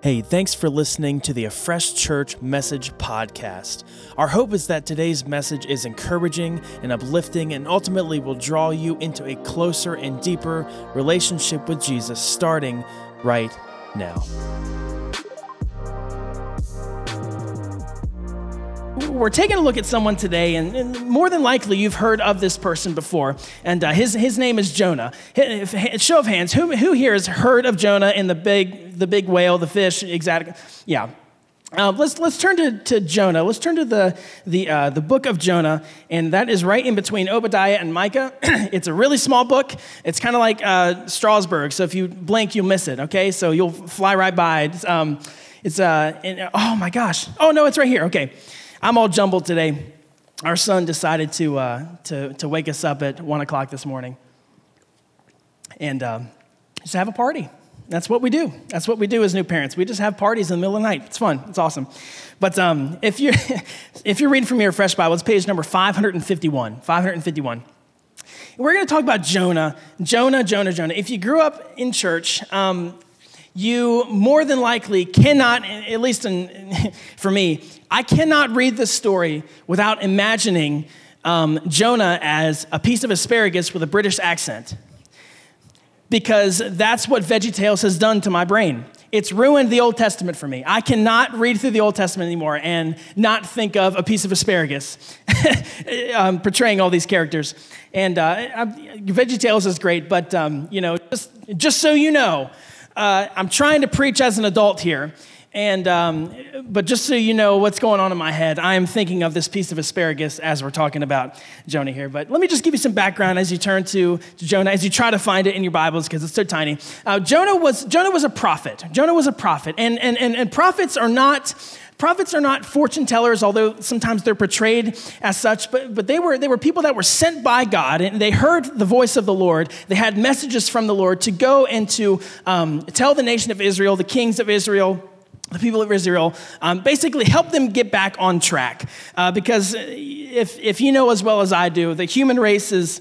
Hey, thanks for listening to the Afresh Church Message Podcast. Our hope is that today's message is encouraging and uplifting and ultimately will draw you into a closer and deeper relationship with Jesus starting right now. We're taking a look at someone today, and more than likely you've heard of this person before, and his name is Jonah. Show of hands, who here has heard of Jonah in the big whale, the fish? Exactly. Yeah. Let's turn to Jonah. Let's turn to the book of Jonah, and that is right in between Obadiah and Micah. It's a really small book. It's kind of like Strasbourg, so if you blink, you'll miss it, okay? So you'll fly right by. Oh my gosh. Oh no, it's right here, okay. I'm all jumbled today. Our son decided to wake us up at 1 o'clock this morning, and just have a party. That's what we do. That's what we do as new parents. We just have parties in the middle of the night. It's fun. It's awesome. But if you're reading from your Fresh Bible, it's page number 551. 551. We're going to talk about Jonah. If you grew up in church, you more than likely cannot, at least for me, I cannot read this story without imagining Jonah as a piece of asparagus with a British accent, because that's what VeggieTales has done to my brain. It's ruined the Old Testament for me. I cannot read through the Old Testament anymore and not think of a piece of asparagus portraying all these characters. And VeggieTales is great, but just so you know, I'm trying to preach as an adult here. And, but just so you know what's going on in my head, I am thinking of this piece of asparagus as we're talking about Jonah here. But let me just give you some background as you turn to Jonah, as you try to find it in your Bibles, because it's so tiny. Jonah was a prophet. Jonah was a prophet. And prophets are not fortune tellers, although sometimes they're portrayed as such, but they were people that were sent by God, and they heard the voice of the Lord. They had messages from the Lord to go and to tell the nation of Israel, the kings of Israel, the people of Israel, basically help them get back on track. Because if you know as well as I do, the human race is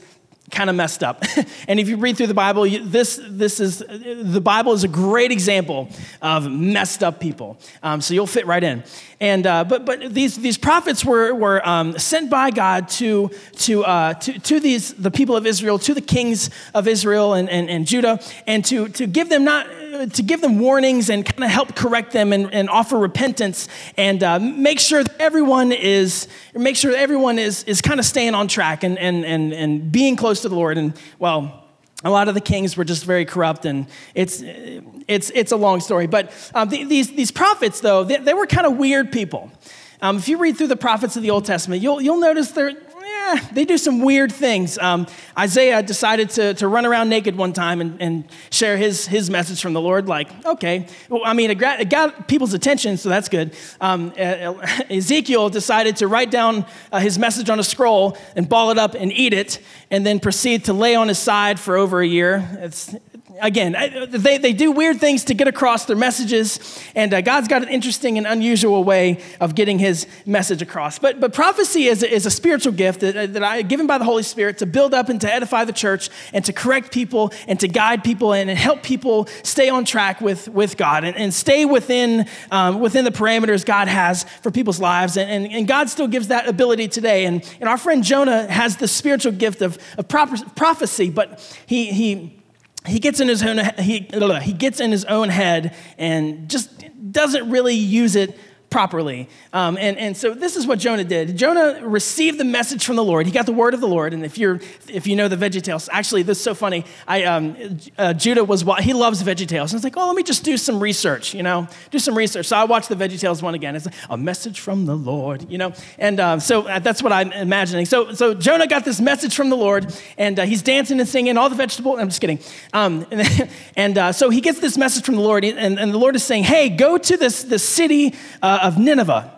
kind of messed up. And if you read through the Bible, the Bible is a great example of messed up people. So you'll fit right in. And but these prophets were sent by God to the people of Israel, to the kings of Israel and Judah, and to give them warnings and kind of help correct them and offer repentance and make sure everyone is kind of staying on track and being close to the Lord. And well, a lot of the kings were just very corrupt, and it's a long story. But these prophets, though, they were kind of weird people. If you read through the prophets of the Old Testament, you'll notice they do some weird things. Isaiah decided to run around naked one time and share his message from the Lord. Like, okay, well, I mean, it got people's attention, so that's good. Ezekiel decided to write down his message on a scroll and ball it up and eat it, and then proceed to lay on his side for over a year. They do weird things to get across their messages, and God's got an interesting and unusual way of getting his message across. But prophecy is a spiritual gift that given by the Holy Spirit to build up and to edify the church and to correct people and to guide people and help people stay on track with God and stay within the parameters God has for people's lives. And God still gives that ability today. And our friend Jonah has the spiritual gift of prophecy, but he gets in his own head and just doesn't really use it properly. And so this is what Jonah did. Jonah received the message from the Lord. He got the word of the Lord. And if you know the VeggieTales, actually this is so funny. Judah he loves VeggieTales. And it's like, oh, let me just do some research, do some research. So I watched the VeggieTales one again. It's like, a message from the Lord, And so that's what I'm imagining. So Jonah got this message from the Lord, and he's dancing and singing all the vegetables. I'm just kidding. So he gets this message from the Lord, and the Lord is saying, hey, go to this city of Nineveh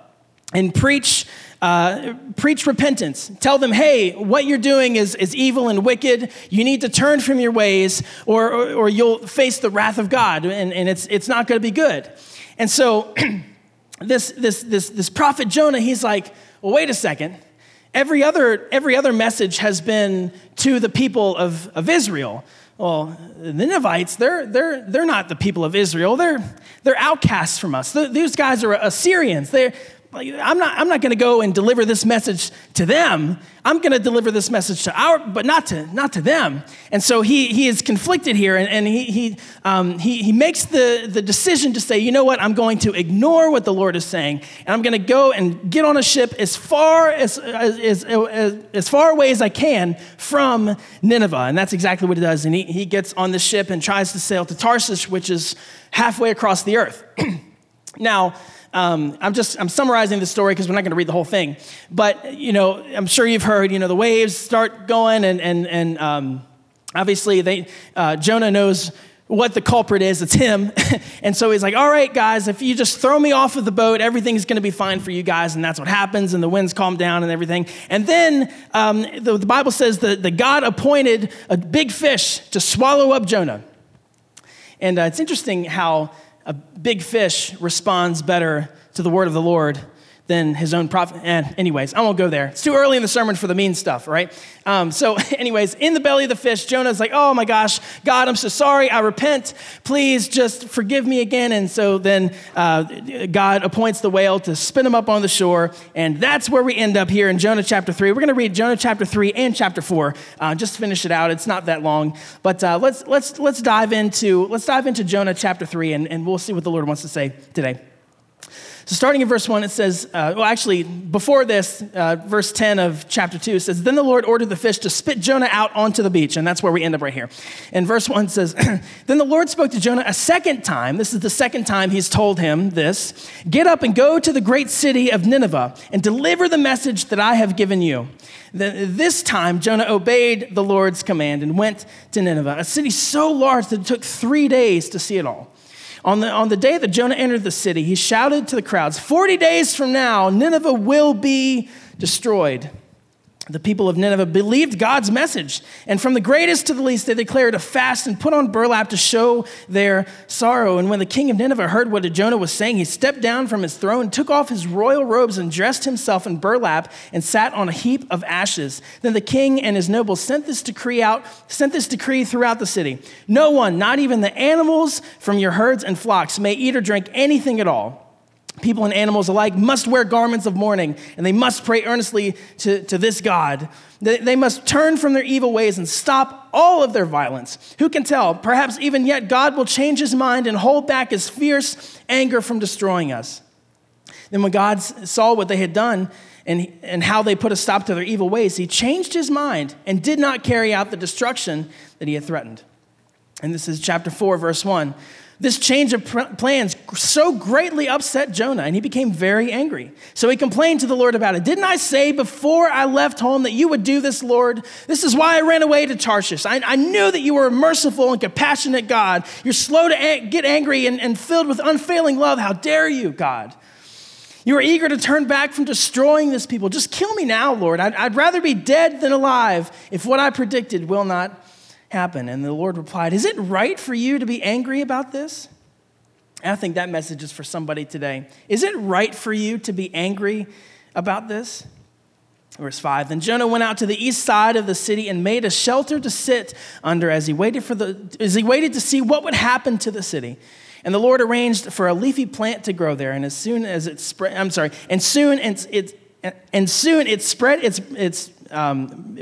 and preach repentance. Tell them, hey, what you're doing is evil and wicked. You need to turn from your ways, or you'll face the wrath of God, and it's not going to be good. And so, this prophet Jonah, he's like, well, wait a second. Every other message has been to the people of Israel. well, the Ninevites, they're not the people of Israel. They're outcasts from us. These guys are Assyrians. I'm not going to go and deliver this message to them. I'm going to deliver this message to but not to them. And so he is conflicted here, and he makes the decision to say, you know what? I'm going to ignore what the Lord is saying, and I'm going to go and get on a ship as far away as I can from Nineveh. And that's exactly what he does. And he gets on the ship and tries to sail to Tarshish, which is halfway across the earth. Now, I'm summarizing the story because we're not going to read the whole thing, but I'm sure you've heard. The waves start going, and obviously Jonah knows what the culprit is. It's him, and so he's like, "All right, guys, if you just throw me off of the boat, everything's going to be fine for you guys." And that's what happens, and the winds calm down and everything. And then the Bible says that the God appointed a big fish to swallow up Jonah, and it's interesting how a big fish responds better to the word of the Lord than his own prophet. And anyways, I won't go there. It's too early in the sermon for the mean stuff, right? So anyways, in the belly of the fish, Jonah's like, oh my gosh, God, I'm so sorry. I repent. Please just forgive me again. And so then God appoints the whale to spin him up on the shore. And that's where we end up here in Jonah chapter 3. We're going to read Jonah chapter 3 and chapter 4. Just finish it out. It's not that long. But let's dive into Jonah chapter 3, and we'll see what the Lord wants to say today. So starting in verse 1, it says, before this, verse 10 of chapter 2, it says, then the Lord ordered the fish to spit Jonah out onto the beach. And that's where we end up right here. And verse 1 says, then the Lord spoke to Jonah a second time. This is the second time he's told him this. Get up and go to the great city of Nineveh and deliver the message that I have given you. This time, Jonah obeyed the Lord's command and went to Nineveh, a city so large that it took 3 days to see it all. On the day that Jonah entered the city, he shouted to the crowds, 40 days from now, Nineveh will be destroyed. The people of Nineveh believed God's message, and from the greatest to the least, they declared a fast and put on burlap to show their sorrow. And when the king of Nineveh heard what Jonah was saying, he stepped down from his throne, took off his royal robes, and dressed himself in burlap and sat on a heap of ashes. Then the king and his nobles sent this decree throughout the city. No one, not even the animals from your herds and flocks, may eat or drink anything at all. People and animals alike must wear garments of mourning, and they must pray earnestly to this God. They must turn from their evil ways and stop all of their violence. Who can tell? Perhaps even yet God will change his mind and hold back his fierce anger from destroying us. Then when God saw what they had done and how they put a stop to their evil ways, he changed his mind and did not carry out the destruction that he had threatened. And this is chapter 4, verse 1. This change of plans so greatly upset Jonah, and he became very angry. So he complained to the Lord about it. Didn't I say before I left home that you would do this, Lord? This is why I ran away to Tarshish. I knew that you were a merciful and compassionate God. You're slow to get angry and filled with unfailing love. How dare you, God? You are eager to turn back from destroying this people. Just kill me now, Lord. I'd rather be dead than alive if what I predicted will not happen. And the Lord replied, is it right for you to be angry about this? And I think that message is for somebody today. Is it right for you to be angry about this? Verse 5, then Jonah went out to the east side of the city and made a shelter to sit under as he waited to see what would happen to the city. And the Lord arranged for a leafy plant to grow there, and soon it spread its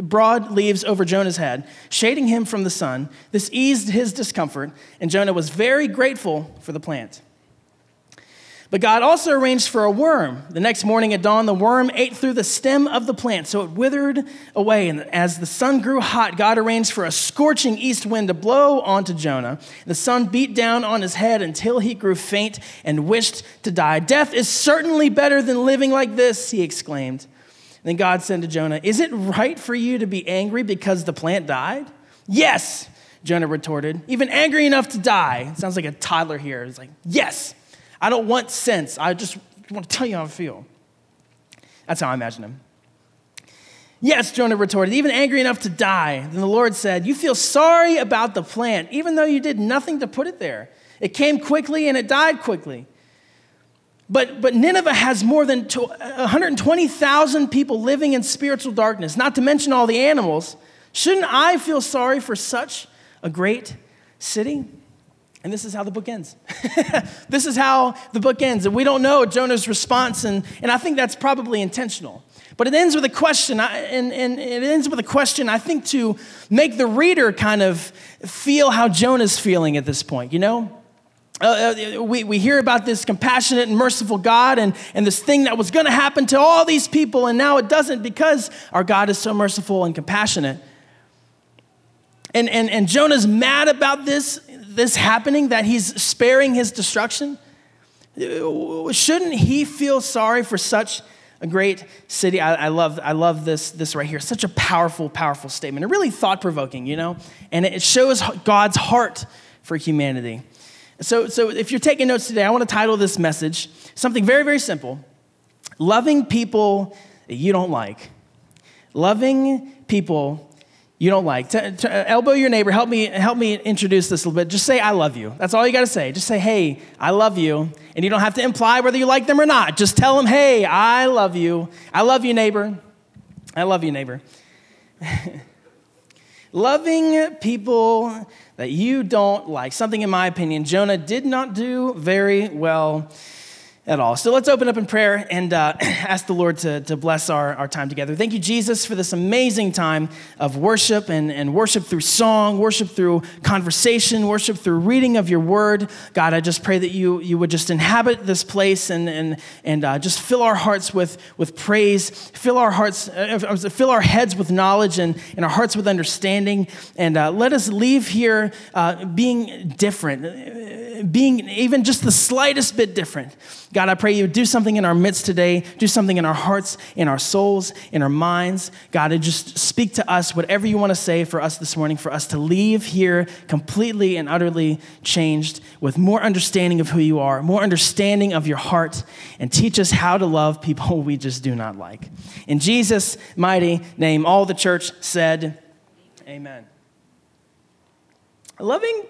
broad leaves over Jonah's head, shading him from the sun. This eased his discomfort, and Jonah was very grateful for the plant. But God also arranged for a worm. The next morning at dawn, the worm ate through the stem of the plant, so it withered away. And as the sun grew hot, God arranged for a scorching east wind to blow onto Jonah. The sun beat down on his head until he grew faint and wished to die. Death is certainly better than living like this, he exclaimed. Then God said to Jonah, is it right for you to be angry because the plant died? Yes, Jonah retorted, even angry enough to die. It sounds like a toddler here. It's like, yes, I don't want sense. I just want to tell you how I feel. That's how I imagine him. Yes, Jonah retorted, even angry enough to die. Then the Lord said, you feel sorry about the plant, even though you did nothing to put it there. It came quickly and it died quickly. But Nineveh has more than 120,000 people living in spiritual darkness, not to mention all the animals. Shouldn't I feel sorry for such a great city. And this is how the book ends. This is how the book ends. And we don't know Jonah's response, and I think that's probably intentional. But it ends with a question, I think, to make the reader kind of feel how Jonah's feeling at this point, you know? We hear about this compassionate and merciful God and this thing that was going to happen to all these people, and now it doesn't because our God is so merciful and compassionate. And Jonah's mad about this happening, that he's sparing his destruction. Shouldn't he feel sorry for such a great city? I love this right here. Such a powerful, powerful statement. And really thought-provoking, you know? And it shows God's heart for humanity. So if you're taking notes today, I want to title this message something very, very simple. Loving people you don't like. Loving people you don't like. Elbow your neighbor. Help me introduce this a little bit. Just say, I love you. That's all you got to say. Just say, hey, I love you. And you don't have to imply whether you like them or not. Just tell them, hey, I love you. I love you, neighbor. I love you, neighbor. Loving people that you don't like. Something, in my opinion, Jonah did not do very well at all. So let's open up in prayer and ask the Lord to bless our time together. Thank you, Jesus, for this amazing time of worship and worship through song, worship through conversation, worship through reading of your word. God, I just pray that you would just inhabit this place and just fill our hearts with praise, fill our heads with knowledge and our hearts with understanding, and let us leave here being different, being even just the slightest bit different. God, I pray you do something in our midst today. Do something in our hearts, in our souls, in our minds. God, just speak to us whatever you want to say for us this morning, for us to leave here completely and utterly changed with more understanding of who you are, more understanding of your heart, and teach us how to love people we just do not like. In Jesus' mighty name, all the church said, amen. Loving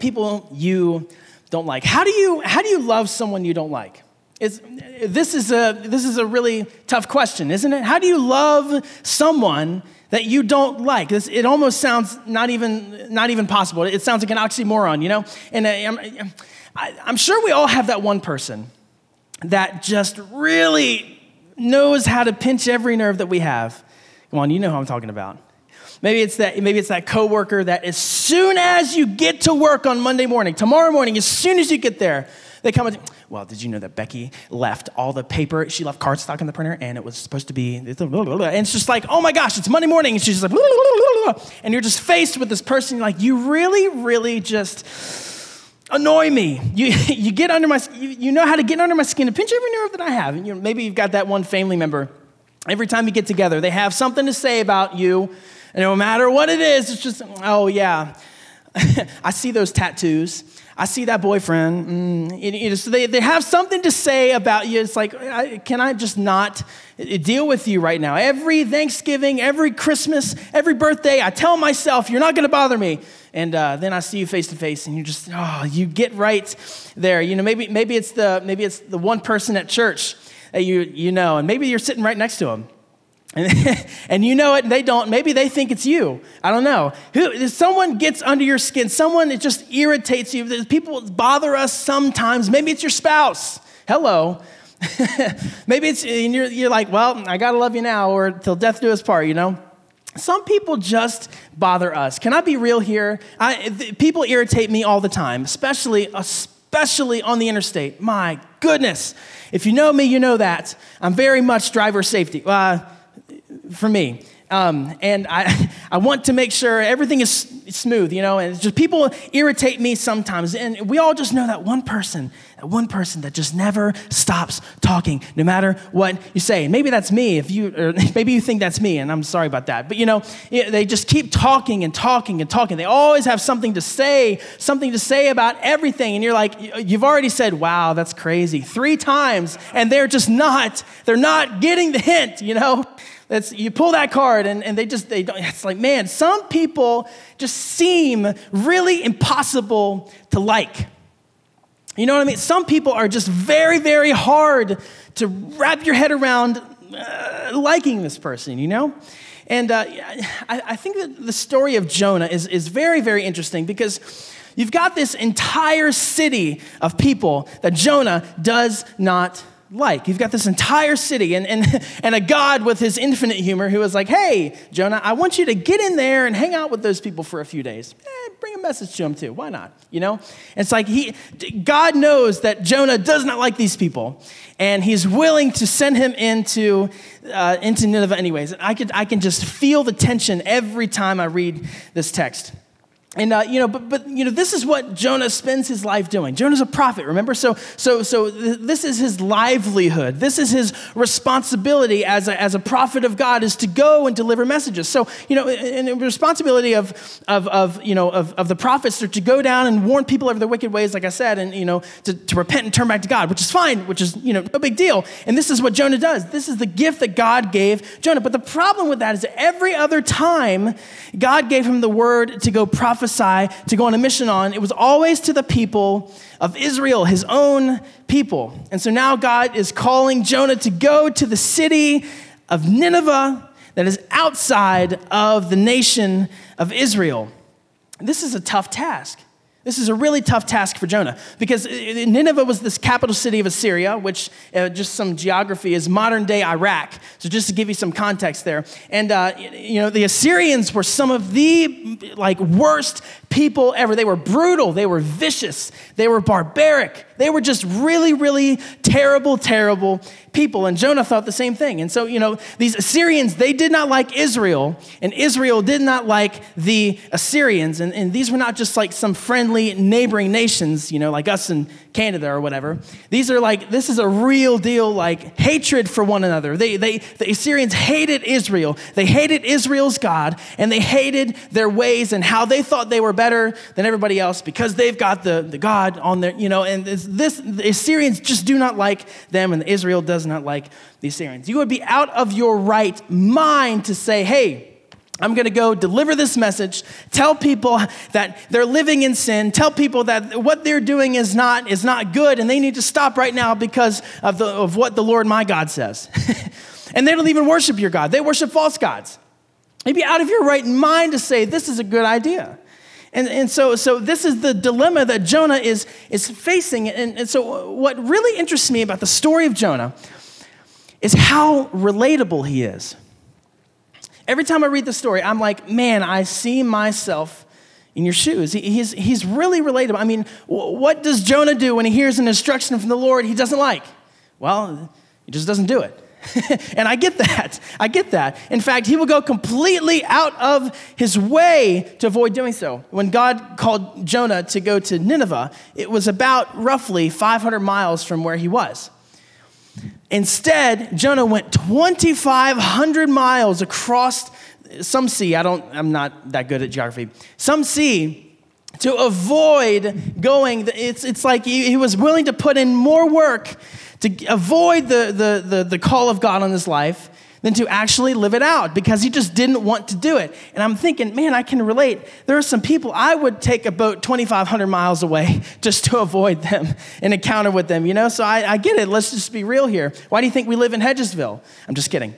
people you don't like. How do you love someone you don't like? This is a really tough question, isn't it? How do you love someone that you don't like? It almost sounds not even possible. It sounds like an oxymoron, you know? And I'm sure we all have that one person that just really knows how to pinch every nerve that we have. Come on, you know who I'm talking about. Maybe it's that coworker that as soon as you get to work on Monday morning, tomorrow morning, as soon as you get there, they come and say, well, did you know that Becky left all the paper? She left cardstock in the printer, and it was supposed to be, and it's just like, oh my gosh, it's Monday morning, and she's just like, and you're just faced with this person, you're like, you really, really just annoy me. You get under my, you know how to get under my skin and pinch every nerve that I have. And maybe you've got that one family member. Every time you get together, they have something to say about you. And no matter what it is, it's just, oh, yeah, I see those tattoos. I see that boyfriend. So they have something to say about you. It's like, can I just not deal with you right now? Every Thanksgiving, every Christmas, every birthday, I tell myself, you're not going to bother me. And then I see you face to face, and you just, oh, you get right there. You know, maybe it's the one person at church that you know, and maybe you're sitting right next to them. And you know it, and they don't. Maybe they think it's you. I don't know. If someone gets under your skin, someone, it just irritates you. People bother us sometimes. Maybe it's your spouse. Hello. Maybe it's, and you're like, well, I got to love you now, or till death do us part, you know? Some people just bother us. Can I be real here? People irritate me all the time, especially on the interstate. My goodness. If you know me, you know that. I'm very much driver safety. For me. And I want to make sure everything is smooth, you know, and it's just people irritate me sometimes. And we all just know that one person that just never stops talking, no matter what you say. Maybe that's me, maybe you think that's me, and I'm sorry about that. But, you know, they just keep talking and talking and talking. They always have something to say about everything. And you're like, you've already said, wow, that's crazy, 3 times. And they're not getting the hint, you know. You pull that card and they don't. It's like, man, some people just seem really impossible to like. You know what I mean? Some people are just very, very hard to wrap your head around liking this person, you know? And I think that the story of Jonah is very, very interesting because you've got this entire city of people that Jonah does not like. You've got this entire city and a God with his infinite humor who is like, hey, Jonah, I want you to get in there and hang out with those people for a few days. Bring a message to them too. Why not? You know? It's like God knows that Jonah does not like these people, and he's willing to send him into Nineveh anyways. And I can just feel the tension every time I read this text. And this is what Jonah spends his life doing. Jonah's a prophet, remember? So this is his livelihood. This is his responsibility as a prophet of God, is to go and deliver messages. So, you know, and the responsibility of the prophets are to go down and warn people of their wicked ways, like I said, and to repent and turn back to God, which is fine, which is no big deal. And this is what Jonah does. This is the gift that God gave Jonah. But the problem with that is that every other time God gave him the word to go prophet, to go on a mission on, it was always to the people of Israel, his own people. And so now God is calling Jonah to go to the city of Nineveh that is outside of the nation of Israel. This is a tough task. This is a really tough task for Jonah, because Nineveh was this capital city of Assyria, which, just some geography, is modern-day Iraq. So just to give you some context there. And, the Assyrians were some of the, worst people ever. They were brutal. They were vicious. They were barbaric. They were just really, really terrible, terrible people. And Jonah thought the same thing. And so, these Assyrians, they did not like Israel, and Israel did not like the Assyrians. And these were not just some friendly neighboring nations, like us in Canada or whatever. These are this is a real deal, hatred for one another. The Assyrians hated Israel. They hated Israel's God, and they hated their ways and how they thought they were better than everybody else because they've got the God on their, and the Assyrians just do not like them, and Israel does not like the Assyrians. You would be out of your right mind to say, hey, I'm going to go deliver this message, tell people that they're living in sin, tell people that what they're doing is not good, and they need to stop right now because of what the Lord my God says. And they don't even worship your God. They worship false gods. You'd be out of your right mind to say this is a good idea. And so this is the dilemma that Jonah is facing. And so what really interests me about the story of Jonah is how relatable he is. Every time I read the story, I'm like, man, I see myself in your shoes. He's really relatable. I mean, what does Jonah do when he hears an instruction from the Lord he doesn't like? Well, he just doesn't do it. And I get that. I get that. In fact, he will go completely out of his way to avoid doing so. When God called Jonah to go to Nineveh, it was about roughly 500 miles from where he was. Instead, Jonah went 2,500 miles across some sea. I'm not that good at geography. Some sea, to avoid going. It's like he was willing to put in more work to avoid the call of God on his life than to actually live it out, because he just didn't want to do it. And I'm thinking, man, I can relate. There are some people, I would take a boat 2,500 miles away just to avoid them and encounter with them, So I get it. Let's just be real here. Why do you think we live in Hedgesville? I'm just kidding.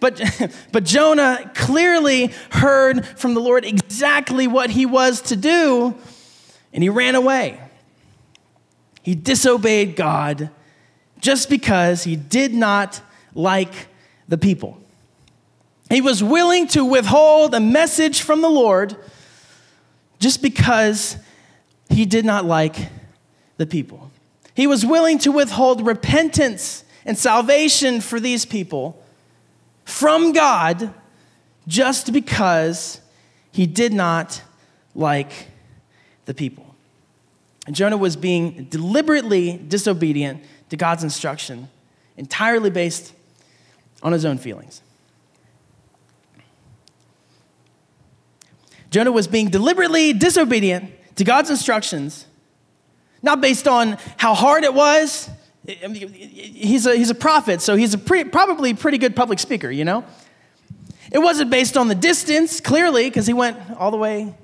But Jonah clearly heard from the Lord exactly what he was to do, and he ran away. He disobeyed God just because he did not like the people. He was willing to withhold a message from the Lord just because he did not like the people. He was willing to withhold repentance and salvation for these people from God just because he did not like the people. And Jonah was being deliberately disobedient to God's instruction, entirely based on his own feelings. Jonah was being deliberately disobedient to God's instructions, not based on how hard it was. He's a prophet, so he's probably a pretty good public speaker, It wasn't based on the distance, clearly, because he went all the way.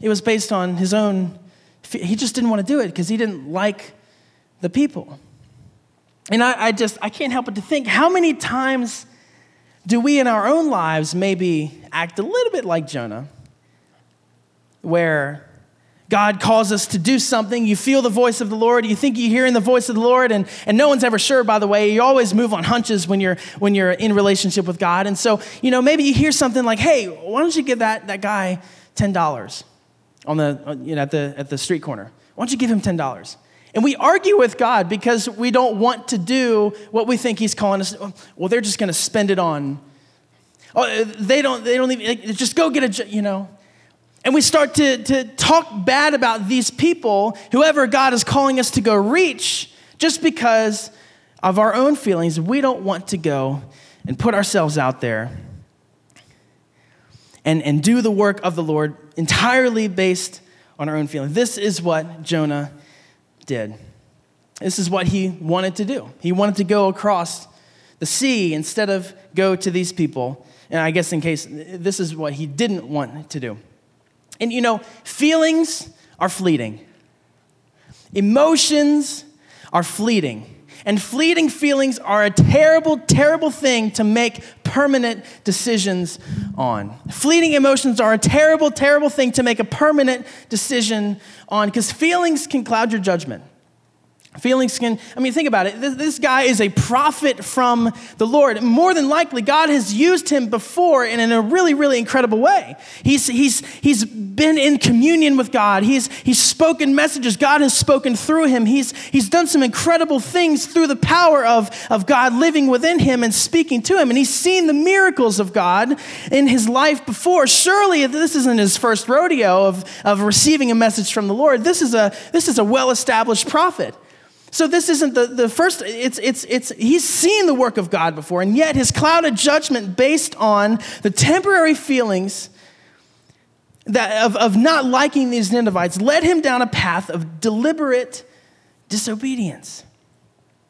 It was based on his own. He just didn't want to do it because he didn't like the people. And I can't help but to think how many times do we in our own lives maybe act a little bit like Jonah, where God calls us to do something, you feel the voice of the Lord, you think you're hearing the voice of the Lord, and no one's ever sure, by the way. You always move on hunches when you're in relationship with God. And so, maybe you hear something like, hey, why don't you give that guy $10 on the at the street corner? Why don't you give him $10? And we argue with God because we don't want to do what we think he's calling us. Well, they're just going to spend it on, they don't even, just go get a, And we start to talk bad about these people, whoever God is calling us to go reach, just because of our own feelings. We don't want to go and put ourselves out there and do the work of the Lord entirely based on our own feelings. This is what Jonah did. This is what he wanted to do. He wanted to go across the sea instead of go to these people. And I guess in case, this is what he didn't want to do. And feelings are fleeting. Emotions are fleeting. And fleeting feelings are a terrible, terrible thing to make permanent decisions on. Fleeting emotions are a terrible, terrible thing to make a permanent decision on, because feelings can cloud your judgment. Feelings can, think about it. This guy is a prophet from the Lord. More than likely, God has used him before and in a really, really incredible way. He's been in communion with God. He's spoken messages. God has spoken through him. He's done some incredible things through the power of God living within him and speaking to him. And he's seen the miracles of God in his life before. Surely this isn't his first rodeo of receiving a message from the Lord. This is a well-established prophet. So this isn't the first, he's seen the work of God before, and yet his cloud of judgment based on the temporary feelings that of not liking these Ninevites led him down a path of deliberate disobedience.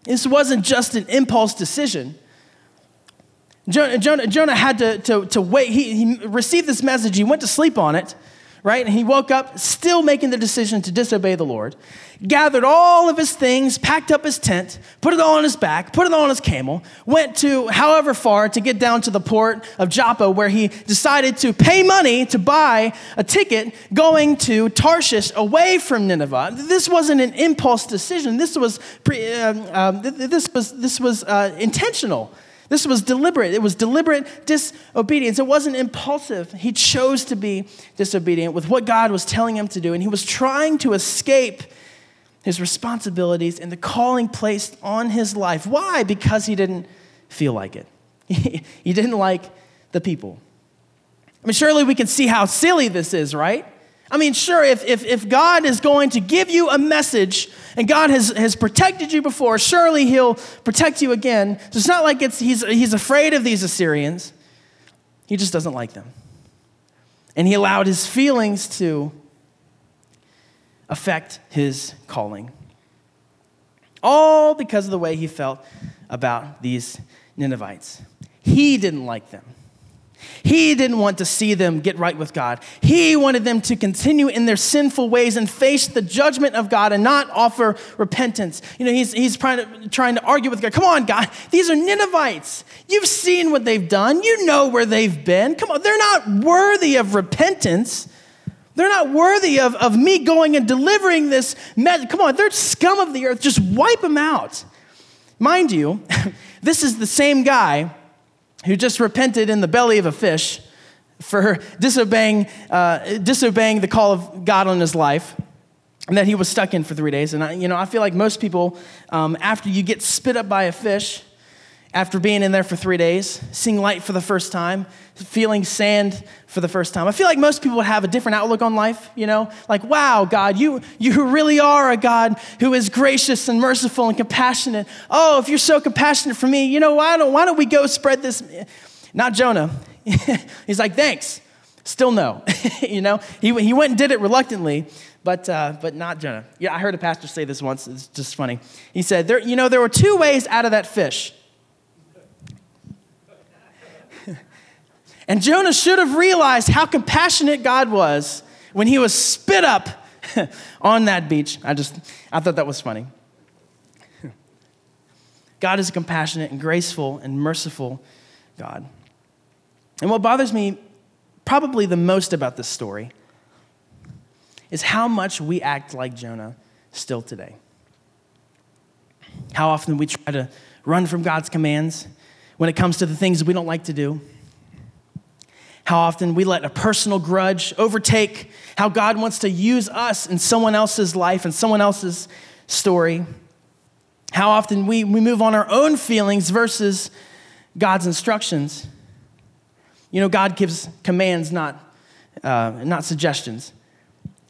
This wasn't just an impulse decision. Jonah had to wait. He received this message, he went to sleep on it, right? And he woke up still making the decision to disobey the Lord, gathered all of his things, packed up his tent, put it all on his back, put it all on his camel, went to however far to get down to the port of Joppa, where he decided to pay money to buy a ticket going to Tarshish away from Nineveh. This wasn't an impulse decision. This was intentional. This was deliberate. It was deliberate disobedience. It wasn't impulsive. He chose to be disobedient with what God was telling him to do, and he was trying to escape his responsibilities and the calling placed on his life. Why? Because he didn't feel like it. He didn't like the people. Surely we can see how silly this is, right? Sure, if God is going to give you a message and God has protected you before, surely he'll protect you again. So it's not like he's afraid of these Assyrians. He just doesn't like them. And he allowed his feelings to affect his calling, all because of the way he felt about these Ninevites. He didn't like them. He didn't want to see them get right with God. He wanted them to continue in their sinful ways and face the judgment of God and not offer repentance. He's trying to argue with God. Come on, God, these are Ninevites. You've seen what they've done. You know where they've been. Come on, they're not worthy of repentance. They're not worthy of me going and delivering this message. Come on, they're scum of the earth. Just wipe them out. Mind you, this is the same guy who just repented in the belly of a fish for disobeying the call of God on his life, and that he was stuck in for 3 days. And I feel like most people, after you get spit up by a fish, after being in there for 3 days, seeing light for the first time, feeling sand for the first time, I feel like most people would have a different outlook on life, Like, wow, God, you really are a God who is gracious and merciful and compassionate. Oh, if you're so compassionate for me, why don't we go spread this? Not Jonah. He's like, thanks. Still no. He went and did it reluctantly, but not Jonah. Yeah, I heard a pastor say this once. It's just funny. He said, there were two ways out of that fish. And Jonah should have realized how compassionate God was when he was spit up on that beach. I thought that was funny. God is a compassionate and graceful and merciful God. And what bothers me probably the most about this story is how much we act like Jonah still today. How often we try to run from God's commands when it comes to the things we don't like to do. How often we let a personal grudge overtake how God wants to use us in someone else's life and someone else's story. How often we move on our own feelings versus God's instructions. You know, God gives commands, not suggestions.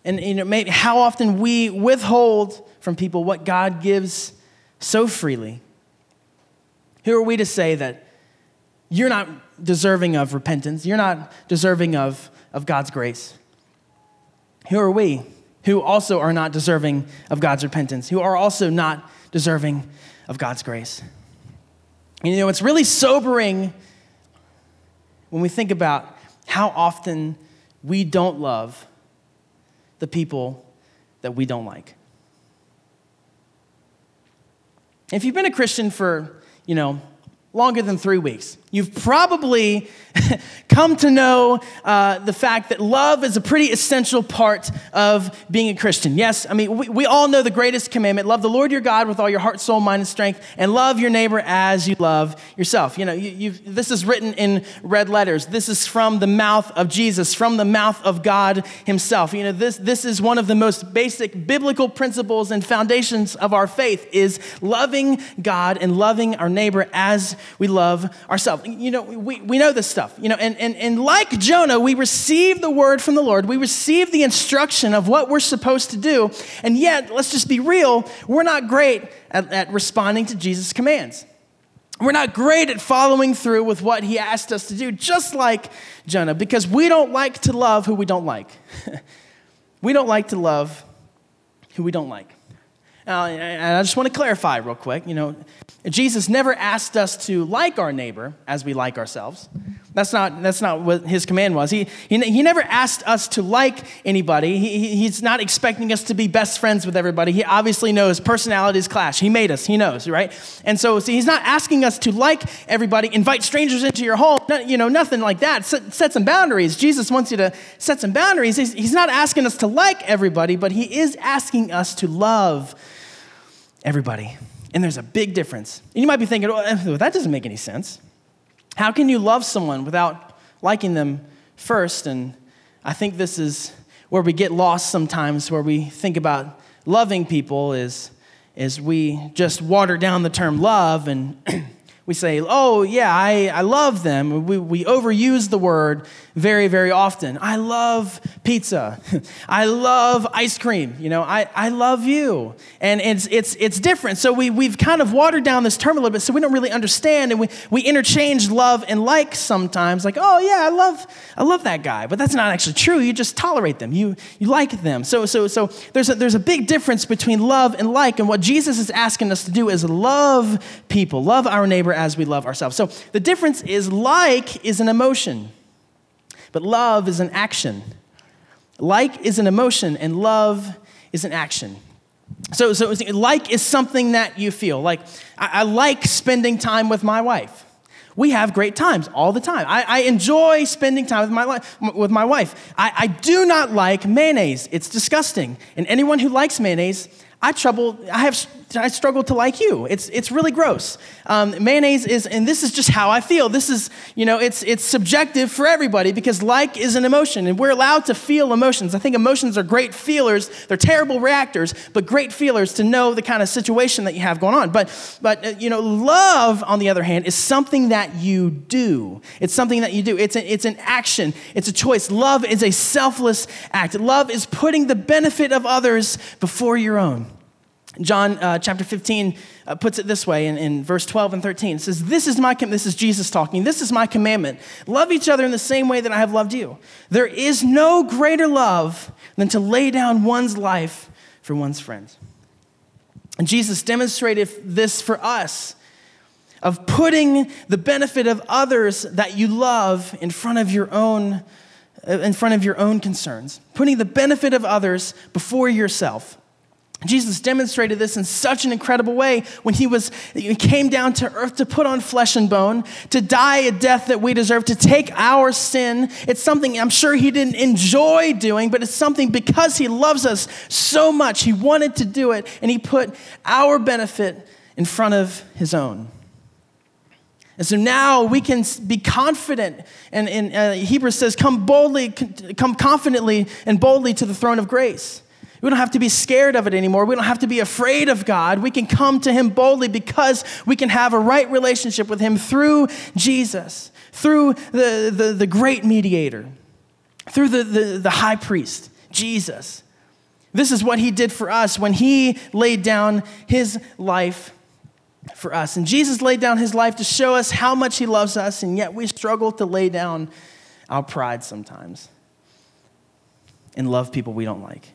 And you know, maybe how often we withhold from people what God gives so freely. Who are we to say that you're not deserving of repentance? You're not deserving of God's grace. Who are we who also are not deserving of God's repentance? Who are also not deserving of God's grace? You know, it's really sobering when we think about how often we don't love the people that we don't like. If you've been a Christian for, you know, longer than 3 weeks, you've probably come to know the fact that love is a pretty essential part of being a Christian. Yes, I mean, we all know the greatest commandment, love the Lord your God with all your heart, soul, mind, and strength, and love your neighbor as you love yourself. You know, this is written in red letters. This is from the mouth of Jesus, from the mouth of God himself. You know, this is one of the most basic biblical principles and foundations of our faith is loving God and loving our neighbor as we love ourselves. You know, we know this stuff. You know, and like Jonah, we receive the word from the Lord. We receive the instruction of what we're supposed to do. And yet, let's just be real, we're not great at responding to Jesus' commands. We're not great at following through with what he asked us to do, just like Jonah, because we don't like to love who we don't like. We don't like to love who we don't like. Now, and I just want to clarify real quick, you know, Jesus never asked us to like our neighbor as we like ourselves. That's not what his command was. He never asked us to like anybody. He's not expecting us to be best friends with everybody. He obviously knows personalities clash. He made us. He knows, right? And so he's not asking us to like everybody, invite strangers into your home, you know, nothing like that. Set some boundaries. Jesus wants you to set some boundaries. He's not asking us to like everybody, but he is asking us to love everybody. And there's a big difference. And you might be thinking, well, that doesn't make any sense. How can you love someone without liking them first? And I think this is where we get lost sometimes, where we think about loving people is we just water down the term love and we say, oh, yeah, I love them. We overuse the word very, very often. I love pizza. I love ice cream. You know, I love you. And it's different. So we've kind of watered down this term a little bit, so we don't really understand. And we interchange love and like sometimes. Like, oh, yeah, I love that guy. But that's not actually true. You just tolerate them. You like them. So there's a big difference between love and like. And what Jesus is asking us to do is love people, love our neighbor as we love ourselves. So the difference is like is an emotion, but love is an action. Like is an emotion, and love is an action. So like is something that you feel. Like, I like spending time with my wife. We have great times all the time. I enjoy spending time with my wife. I do not like mayonnaise. It's disgusting. And anyone who likes mayonnaise, I struggle to like you. It's really gross. Mayonnaise is, and this is just how I feel. This is, you know, it's subjective for everybody because like is an emotion, and we're allowed to feel emotions. I think emotions are great feelers. They're terrible reactors, but great feelers to know the kind of situation that you have going on. But you know, love, on the other hand, is something that you do. It's something that you do. It's an action. It's a choice. Love is a selfless act. Love is putting the benefit of others before your own. John chapter 15 puts it this way in verse 12 and 13. It says, this is Jesus talking. This is my commandment. Love each other in the same way that I have loved you. There is no greater love than to lay down one's life for one's friends. And Jesus demonstrated this for us of putting the benefit of others that you love in front of your own concerns, putting the benefit of others before yourself. Jesus demonstrated this in such an incredible way when he came down to earth to put on flesh and bone, to die a death that we deserve, to take our sin. It's something I'm sure he didn't enjoy doing, but it's something because he loves us so much, he wanted to do it, and he put our benefit in front of his own. And so now we can be confident, and Hebrews says, come confidently and boldly to the throne of grace. We don't have to be scared of it anymore. We don't have to be afraid of God. We can come to him boldly because we can have a right relationship with him through Jesus, through the great mediator, through the high priest, Jesus. This is what he did for us when he laid down his life for us. And Jesus laid down his life to show us how much he loves us, and yet we struggle to lay down our pride sometimes and love people we don't like.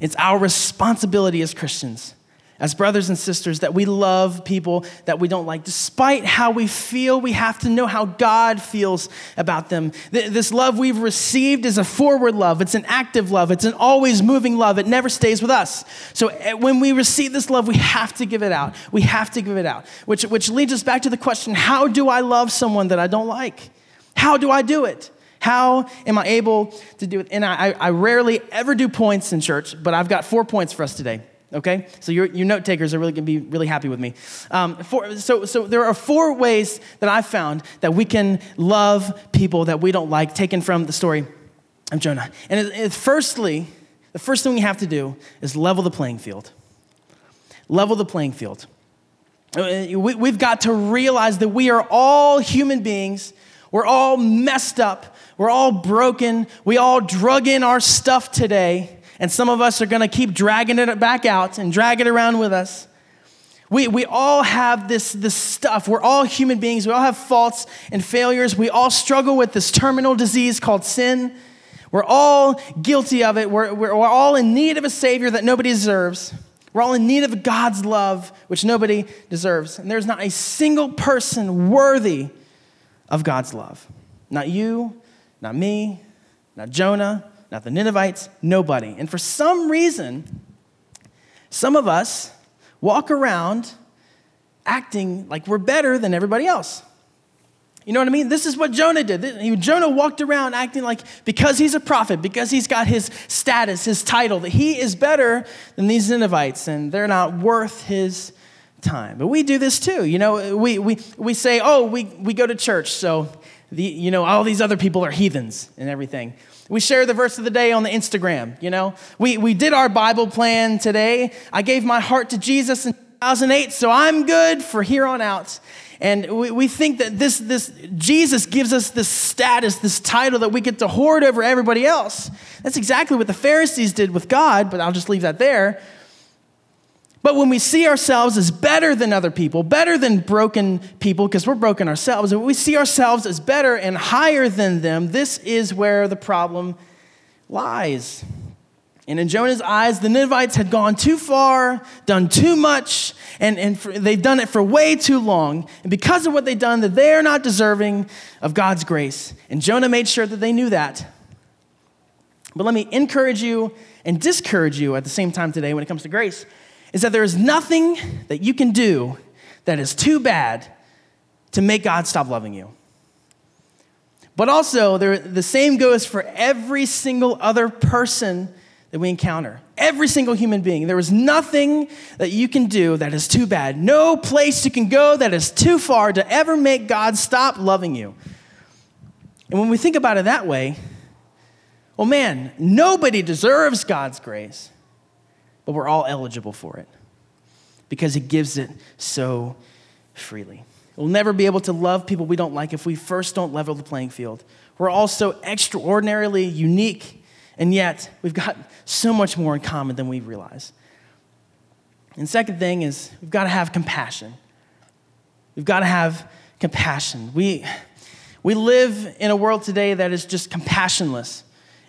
It's our responsibility as Christians, as brothers and sisters, that we love people that we don't like. Despite how we feel, we have to know how God feels about them. This love we've received is a forward love. It's an active love. It's an always moving love. It never stays with us. So when we receive this love, we have to give it out. We have to give it out, which leads us back to the question, how do I love someone that I don't like? How do I do it? How am I able to do it? And I rarely ever do points in church, but I've got 4 points for us today, okay? So your note takers are really going to be really happy with me. So there are 4 ways that I've found that we can love people that we don't like, taken from the story of Jonah. And firstly, the first thing we have to do is level the playing field. Level the playing field. We've got to realize that we are all human beings. We're all messed up. We're all broken. We all drug in our stuff today. And some of us are going to keep dragging it back out and drag it around with us. We all have this stuff. We're all human beings. We all have faults and failures. We all struggle with this terminal disease called sin. We're all guilty of it. We're all in need of a Savior that nobody deserves. We're all in need of God's love, which nobody deserves. And there's not a single person worthy of God's love. Not you, not me, not Jonah, not the Ninevites, nobody. And for some reason, some of us walk around acting like we're better than everybody else. You know what I mean? This is what Jonah did. Jonah walked around acting like, because he's a prophet, because he's got his status, his title, that he is better than these Ninevites and they're not worth his time. But we do this too. You know, we say, oh, we go to church, so all these other people are heathens and everything. We share the verse of the day on the Instagram, you know. We did our Bible plan today. I gave my heart to Jesus in 2008, so I'm good for here on out. And we think that this Jesus gives us this status, this title that we get to hoard over everybody else. That's exactly what the Pharisees did with God, but I'll just leave that there. But when we see ourselves as better than other people, better than broken people, because we're broken ourselves, and we see ourselves as better and higher than them, this is where the problem lies. And in Jonah's eyes, the Ninevites had gone too far, done too much, and they've done it for way too long. And because of what they've done, that they're not deserving of God's grace. And Jonah made sure that they knew that. But let me encourage you and discourage you at the same time today when it comes to grace, is that there is nothing that you can do that is too bad to make God stop loving you. But also, the same goes for every single other person that we encounter, every single human being. There is nothing that you can do that is too bad, no place you can go that is too far to ever make God stop loving you. And when we think about it that way, well, man, nobody deserves God's grace. But we're all eligible for it because he gives it so freely. We'll never be able to love people we don't like if we first don't level the playing field. We're all so extraordinarily unique, and yet we've got so much more in common than we realize. And second thing is we've got to have compassion. We've got to have compassion. We live in a world today that is just compassionless.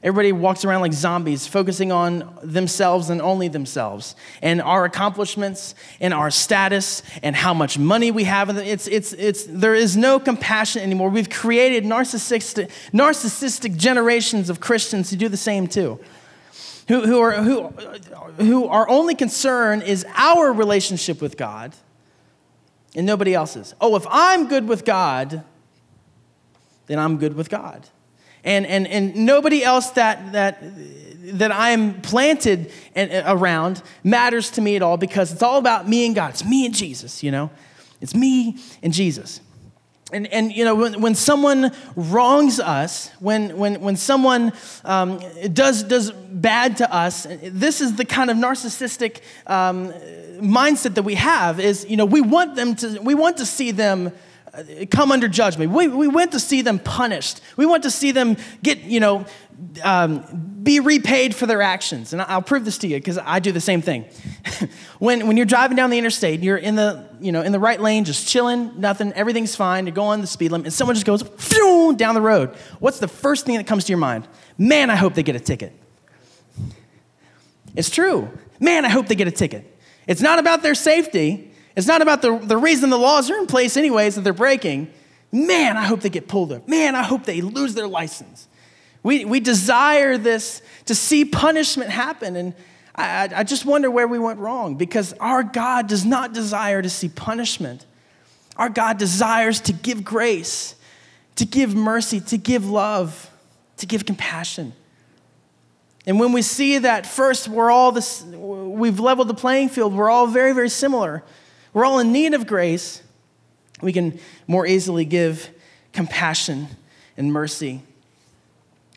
Everybody walks around like zombies, focusing on themselves and only themselves, and our accomplishments, and our status, and how much money we have. There is no compassion anymore. We've created narcissistic generations of Christians who do the same too. who our only concern is our relationship with God and nobody else's. Oh, if I'm good with God, then I'm good with God. And nobody else that I am planted around matters to me at all, because it's all about me and God. It's me and Jesus, you know. It's me and Jesus. And you know, when someone wrongs us, when someone does bad to us, this is the kind of narcissistic mindset that we have. Is, you know, we want to see them come under judgment. We want to see them punished. We want to see them get, you know, be repaid for their actions. And I'll prove this to you, because I do the same thing. When you're driving down the interstate, and you're in the, you know, in the right lane, just chilling, nothing, everything's fine. You're going the speed limit, and someone just goes down the road. What's the first thing that comes to your mind? Man, I hope they get a ticket. It's true. Man, I hope they get a ticket. It's not about their safety. It's not about the reason the laws are in place anyways that they're breaking. Man, I hope they get pulled up. Man, I hope they lose their license. We desire this, to see punishment happen. And I just wonder where we went wrong, because our God does not desire to see punishment. Our God desires to give grace, to give mercy, to give love, to give compassion. And when we see that first, we've leveled the playing field. We're all very, very similar. We're all in need of grace. We can more easily give compassion and mercy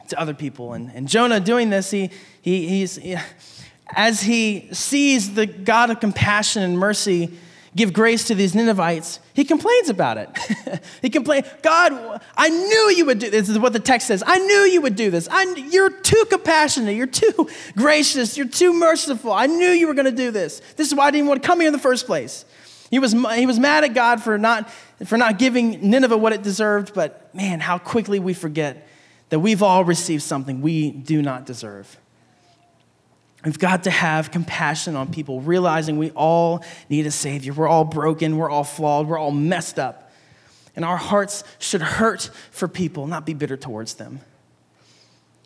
to other people. And Jonah, doing this, he's as he sees the God of compassion and mercy give grace to these Ninevites, he complains about it. He complains, God, I knew you would do this. This is what the text says. I knew you would do this. You're too compassionate. You're too gracious. You're too merciful. I knew you were going to do this. This is why I didn't want to come here in the first place. He was mad at God for not giving Nineveh what it deserved. But man, how quickly we forget that we've all received something we do not deserve. We've got to have compassion on people, realizing we all need a Savior. We're all broken. We're all flawed. We're all messed up. And our hearts should hurt for people, not be bitter towards them.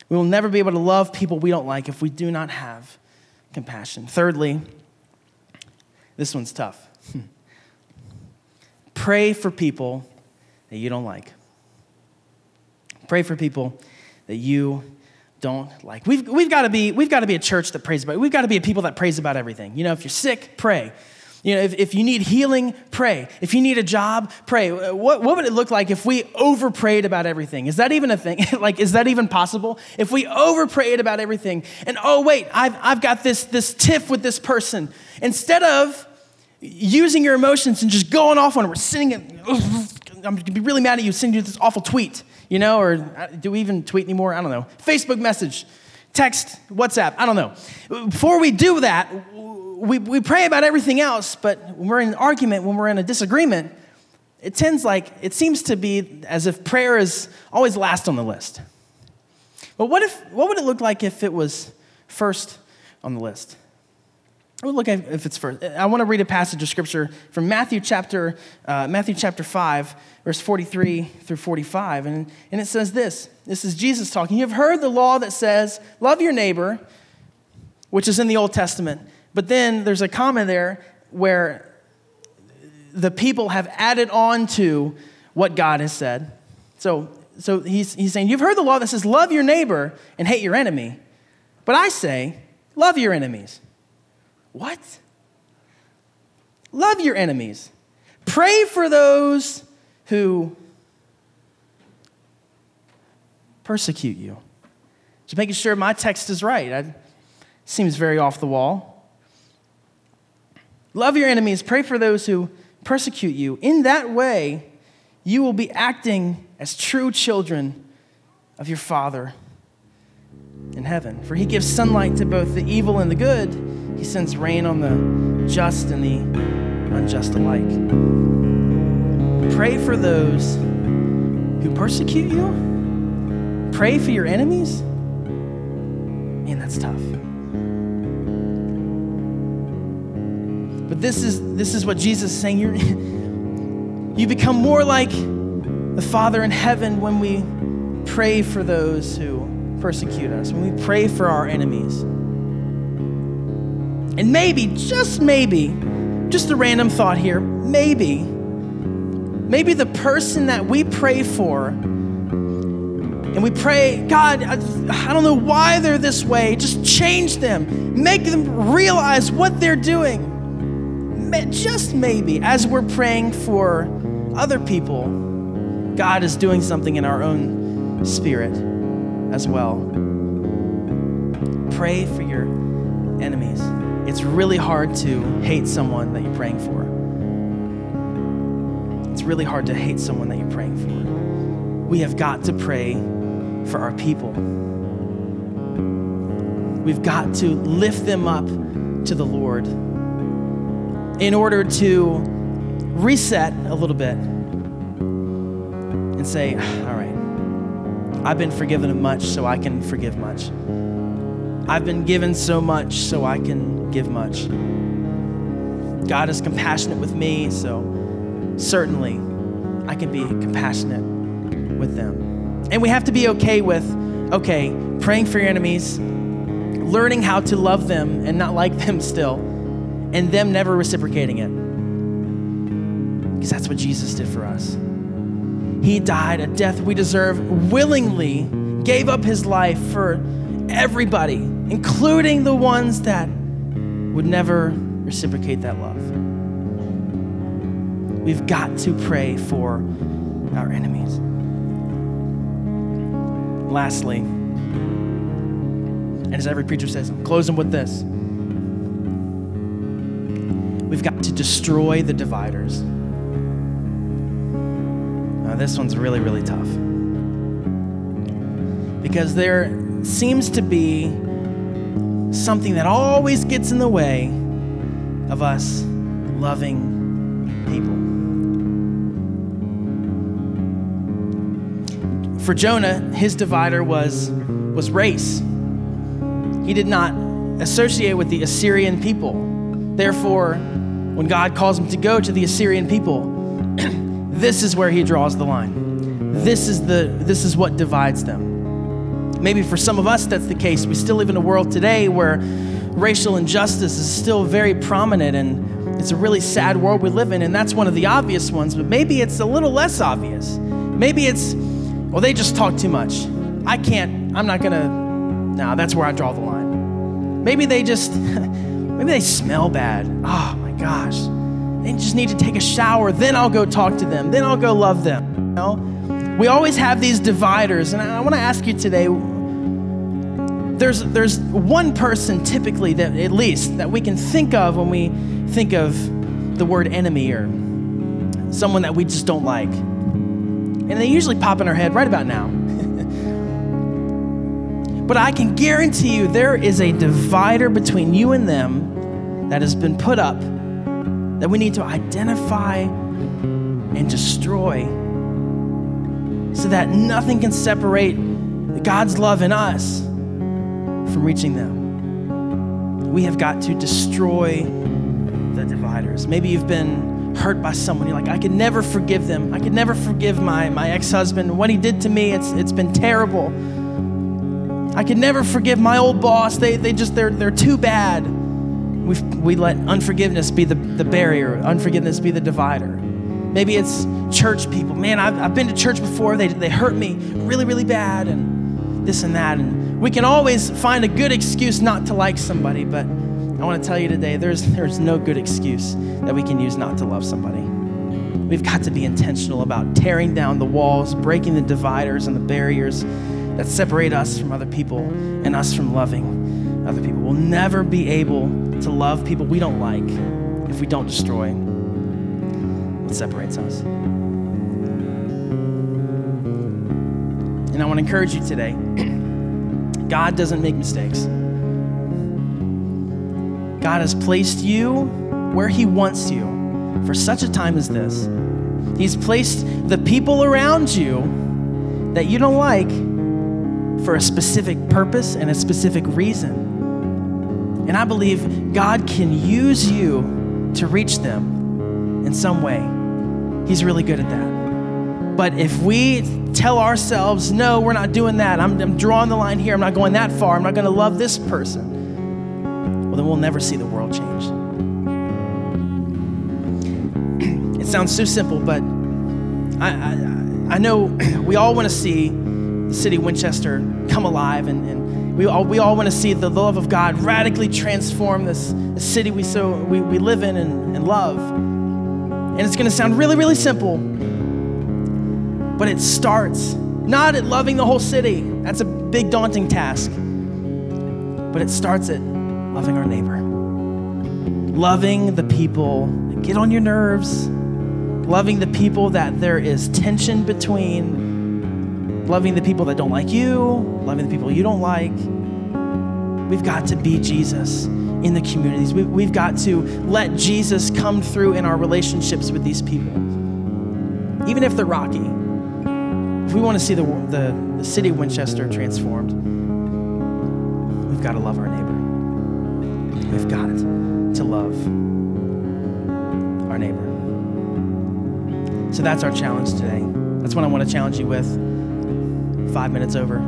We will never be able to love people we don't like if we do not have compassion. Thirdly, this one's tough. Pray for people that you don't like. Pray for people that you don't like. We've got to be a church that prays about it. We've got to be a people that prays about everything. You know, if you're sick, pray. You know, if you need healing, pray. If you need a job, pray. What would it look like if we over prayed about everything? Is that even a thing? Like, is that even possible? If we over prayed about everything, and oh wait, I've got this tiff with this person. Instead of using your emotions and just going off on it, we're sending it. I'm gonna be really mad at you, sending you this awful tweet. You know, or do we even tweet anymore? I don't know. Facebook message, text, WhatsApp, I don't know. Before we do that, we pray about everything else, but when we're in an argument, when we're in a disagreement, it seems to be as if prayer is always last on the list. But what would it look like if it was first on the list? I want to read a passage of scripture from Matthew chapter 5, verse 43 through 45. And it says this. This is Jesus talking. You have heard the law that says, love your neighbor, which is in the Old Testament. But then there's a comma there where the people have added on to what God has said. So he's saying, you've heard the law that says, love your neighbor and hate your enemy. But I say, love your enemies. What? Love your enemies. Pray for those who persecute you. Just making sure my text is right. It seems very off the wall. Love your enemies. Pray for those who persecute you. In that way, you will be acting as true children of your Father in heaven. For he gives sunlight to both the evil and the good. He sends rain on the just and the unjust alike. Pray for those who persecute you. Pray for your enemies. Man, that's tough. But this is what Jesus is saying. You become more like the Father in heaven when we pray for those who persecute us, when we pray for our enemies. And maybe, just a random thought here, maybe the person that we pray for, and we pray, God, I don't know why they're this way, just change them, make them realize what they're doing. Just maybe, as we're praying for other people, God is doing something in our own spirit as well. Pray for your enemies. It's really hard to hate someone that you're praying for. It's really hard to hate someone that you're praying for. We have got to pray for our people. We've got to lift them up to the Lord in order to reset a little bit and say, all right, I've been forgiven of much, so I can forgive much. I've been given so much, so I can give much. God is compassionate with me, so certainly I can be compassionate with them. And we have to be okay with, praying for your enemies, learning how to love them and not like them still, and them never reciprocating it. Because that's what Jesus did for us. He died a death we deserve, willingly gave up his life for everybody, including the ones that would never reciprocate that love. We've got to pray for our enemies. Lastly, and as every preacher says, I'm closing with this. We've got to destroy the dividers. Now, this one's really, really tough. Because there seems to be something that always gets in the way of us loving people. For Jonah, his divider was race. He did not associate with the Assyrian people. Therefore, when God calls him to go to the Assyrian people, this is where he draws the line. This is what divides them. Maybe for some of us, that's the case. We still live in a world today where racial injustice is still very prominent, and it's a really sad world we live in, and that's one of the obvious ones, but maybe it's a little less obvious. Maybe it's, well, they just talk too much. That's where I draw the line. Maybe they smell bad. Oh my gosh. They just need to take a shower, then I'll go talk to them. Then I'll go love them, you know? We always have these dividers, and I want to ask you today, there's one person typically that at least that we can think of when we think of the word enemy or someone that we just don't like. And they usually pop in our head right about now. But I can guarantee you there is a divider between you and them that has been put up that we need to identify and destroy, so that nothing can separate God's love in us from reaching them. We have got to destroy the dividers. Maybe you've been hurt by someone. You're like, I could never forgive them. I could never forgive my ex-husband. What he did to me, it's been terrible. I could never forgive my old boss. They're too bad. We let unforgiveness be the barrier. Unforgiveness be the divider. Maybe it's church people. Man, I've been to church before. They hurt me really, really bad, and this and that. And we can always find a good excuse not to like somebody, but I want to tell you today, there's no good excuse that we can use not to love somebody. We've got to be intentional about tearing down the walls, breaking the dividers and the barriers that separate us from other people and us from loving other people. We'll never be able to love people we don't like if we don't destroy what separates us. And I want to encourage you today, God doesn't make mistakes. God has placed you where he wants you for such a time as this. He's placed the people around you that you don't like for a specific purpose and a specific reason. And I believe God can use you to reach them in some way. He's really good at that. But if we tell ourselves, no, we're not doing that, I'm drawing the line here, I'm not going that far, I'm not going to love this person, well, then we'll never see the world change. It sounds so simple, but I know we all want to see the city of Winchester come alive, and we all want to see the love of God radically transform this city we live in and love. And it's going to sound really, really simple, but it starts not at loving the whole city. That's a big, daunting task. But it starts at loving our neighbor, loving the people that get on your nerves, loving the people that there is tension between, loving the people that don't like you, loving the people you don't like. We've got to be Jesus in the communities. We've got to let Jesus come through in our relationships with these people, even if they're rocky. If we want to see the city of Winchester transformed, we've got to love our neighbor. We've got to love our neighbor. So that's our challenge today. That's what I want to challenge you with. 5 minutes over.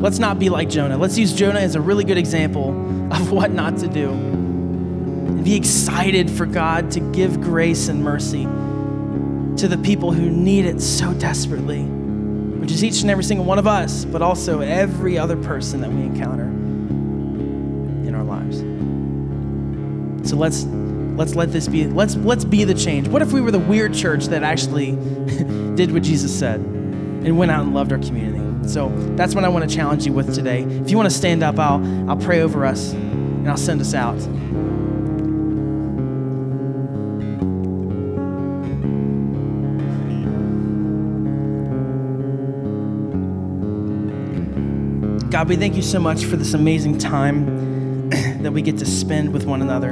Let's not be like Jonah. Let's use Jonah as a really good example of what not to do. And be excited for God to give grace and mercy to the people who need it so desperately, which is each and every single one of us, but also every other person that we encounter in our lives. So let's let this be, let's be the change. What if we were the weird church that actually did what Jesus said and went out and loved our community? So that's what I want to challenge you with today. If you want to stand up, I'll pray over us and I'll send us out. God, we thank you so much for this amazing time that we get to spend with one another.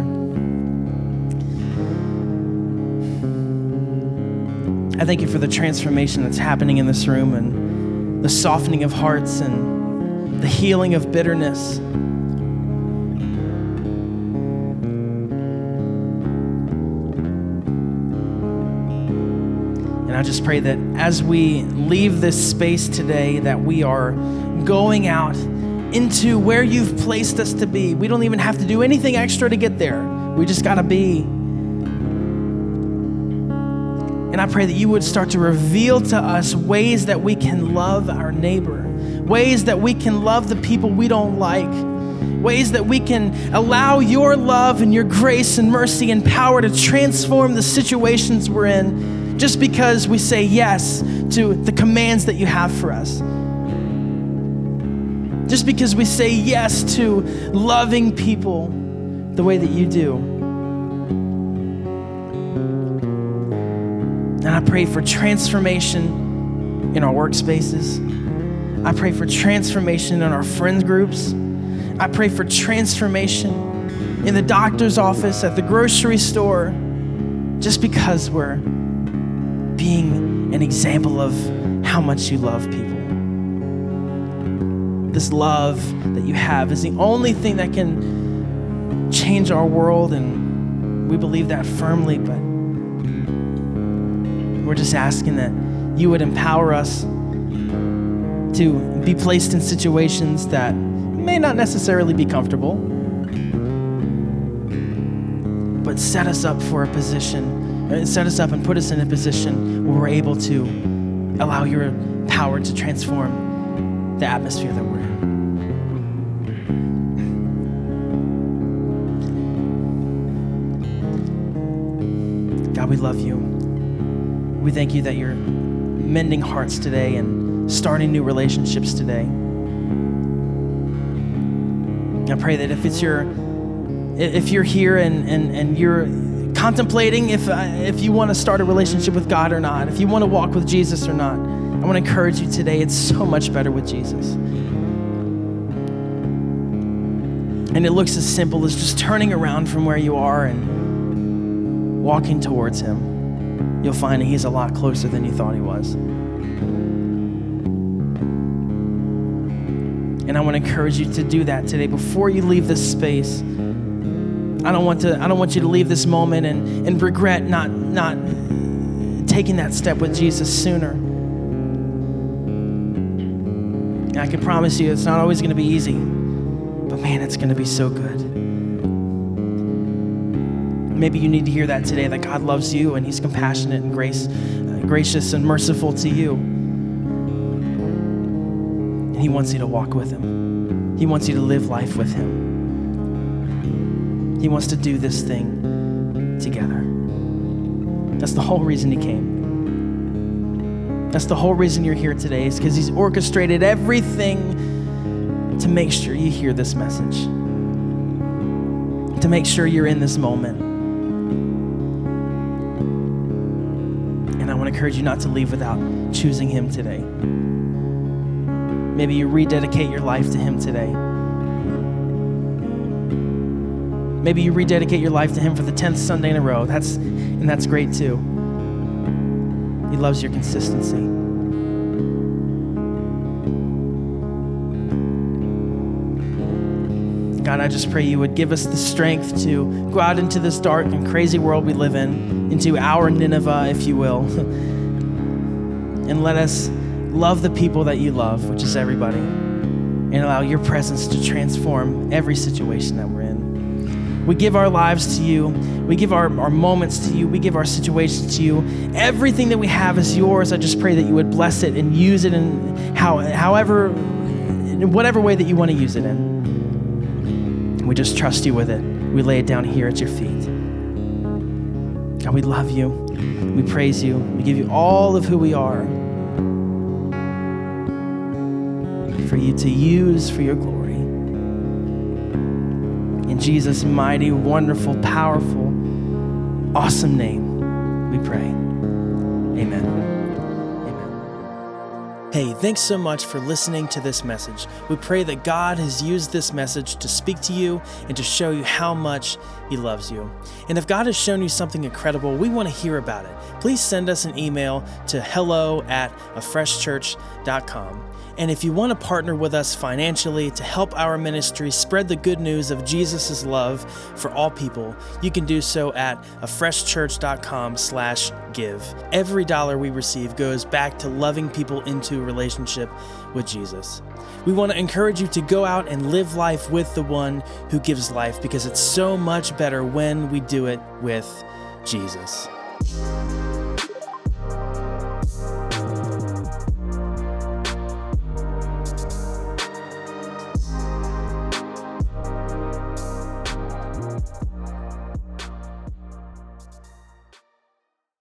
I thank you for the transformation that's happening in this room and the softening of hearts and the healing of bitterness. And I just pray that as we leave this space today, that we are going out into where you've placed us to be. We don't even have to do anything extra to get there. We just got to be. And I pray that you would start to reveal to us ways that we can love our neighbor, ways that we can love the people we don't like, ways that we can allow your love and your grace and mercy and power to transform the situations we're in just because we say yes to the commands that you have for us. Just because we say yes to loving people the way that you do. And I pray for transformation in our workspaces. I pray for transformation in our friend groups. I pray for transformation in the doctor's office, at the grocery store, just because we're being an example of how much you love people. This love that you have is the only thing that can change our world, and we believe that firmly, but we're just asking that you would empower us to be placed in situations that may not necessarily be comfortable, but set us up for a position, set us up and put us in a position where we're able to allow your power to transform the atmosphere that we're in. God, we love you. We thank you that you're mending hearts today and starting new relationships today. I pray that if you're here and you're contemplating if you want to start a relationship with God or not, if you want to walk with Jesus or not, I want to encourage you today. It's so much better with Jesus. And it looks as simple as just turning around from where you are and walking towards him. You'll find that he's a lot closer than you thought he was. And I want to encourage you to do that today. Before you leave this space, I don't want you to leave this moment and regret not taking that step with Jesus sooner. And I can promise you it's not always going to be easy. man, it's going to be so good. Maybe you need to hear that today, that God loves you and he's compassionate and gracious and merciful to you. And he wants you to walk with him. He wants you to live life with him. He wants to do this thing together. That's the whole reason he came. That's the whole reason you're here today, is because he's orchestrated everything to make sure you hear this message, to make sure you're in this moment. And I want to encourage you not to leave without choosing him today. Maybe you rededicate your life to him today. Maybe you rededicate your life to him for the 10th Sunday in a row. That's great too. He loves your consistency. God, I just pray you would give us the strength to go out into this dark and crazy world we live in, into our Nineveh, if you will, and let us love the people that you love, which is everybody, and allow your presence to transform every situation that we're in. We give our lives to you. We give our moments to you. We give our situations to you. Everything that we have is yours. I just pray that you would bless it and use it in whatever way that you want to use it in. And we just trust you with it. We lay it down here at your feet. God, we love you. We praise you. We give you all of who we are for you to use for your glory. In Jesus' mighty, wonderful, powerful, awesome name, we pray. Amen. Amen. Hey, thanks so much for listening to this message. We pray that God has used this message to speak to you and to show you how much he loves you. And if God has shown you something incredible, we want to hear about it. Please send us an email to hello@afreshchurch.com. And if you want to partner with us financially to help our ministry spread the good news of Jesus' love for all people, you can do so at afreshchurch.com/give. Every dollar we receive goes back to loving people into a relationship with Jesus. We want to encourage you to go out and live life with the one who gives life, because it's so much better when we do it with Jesus.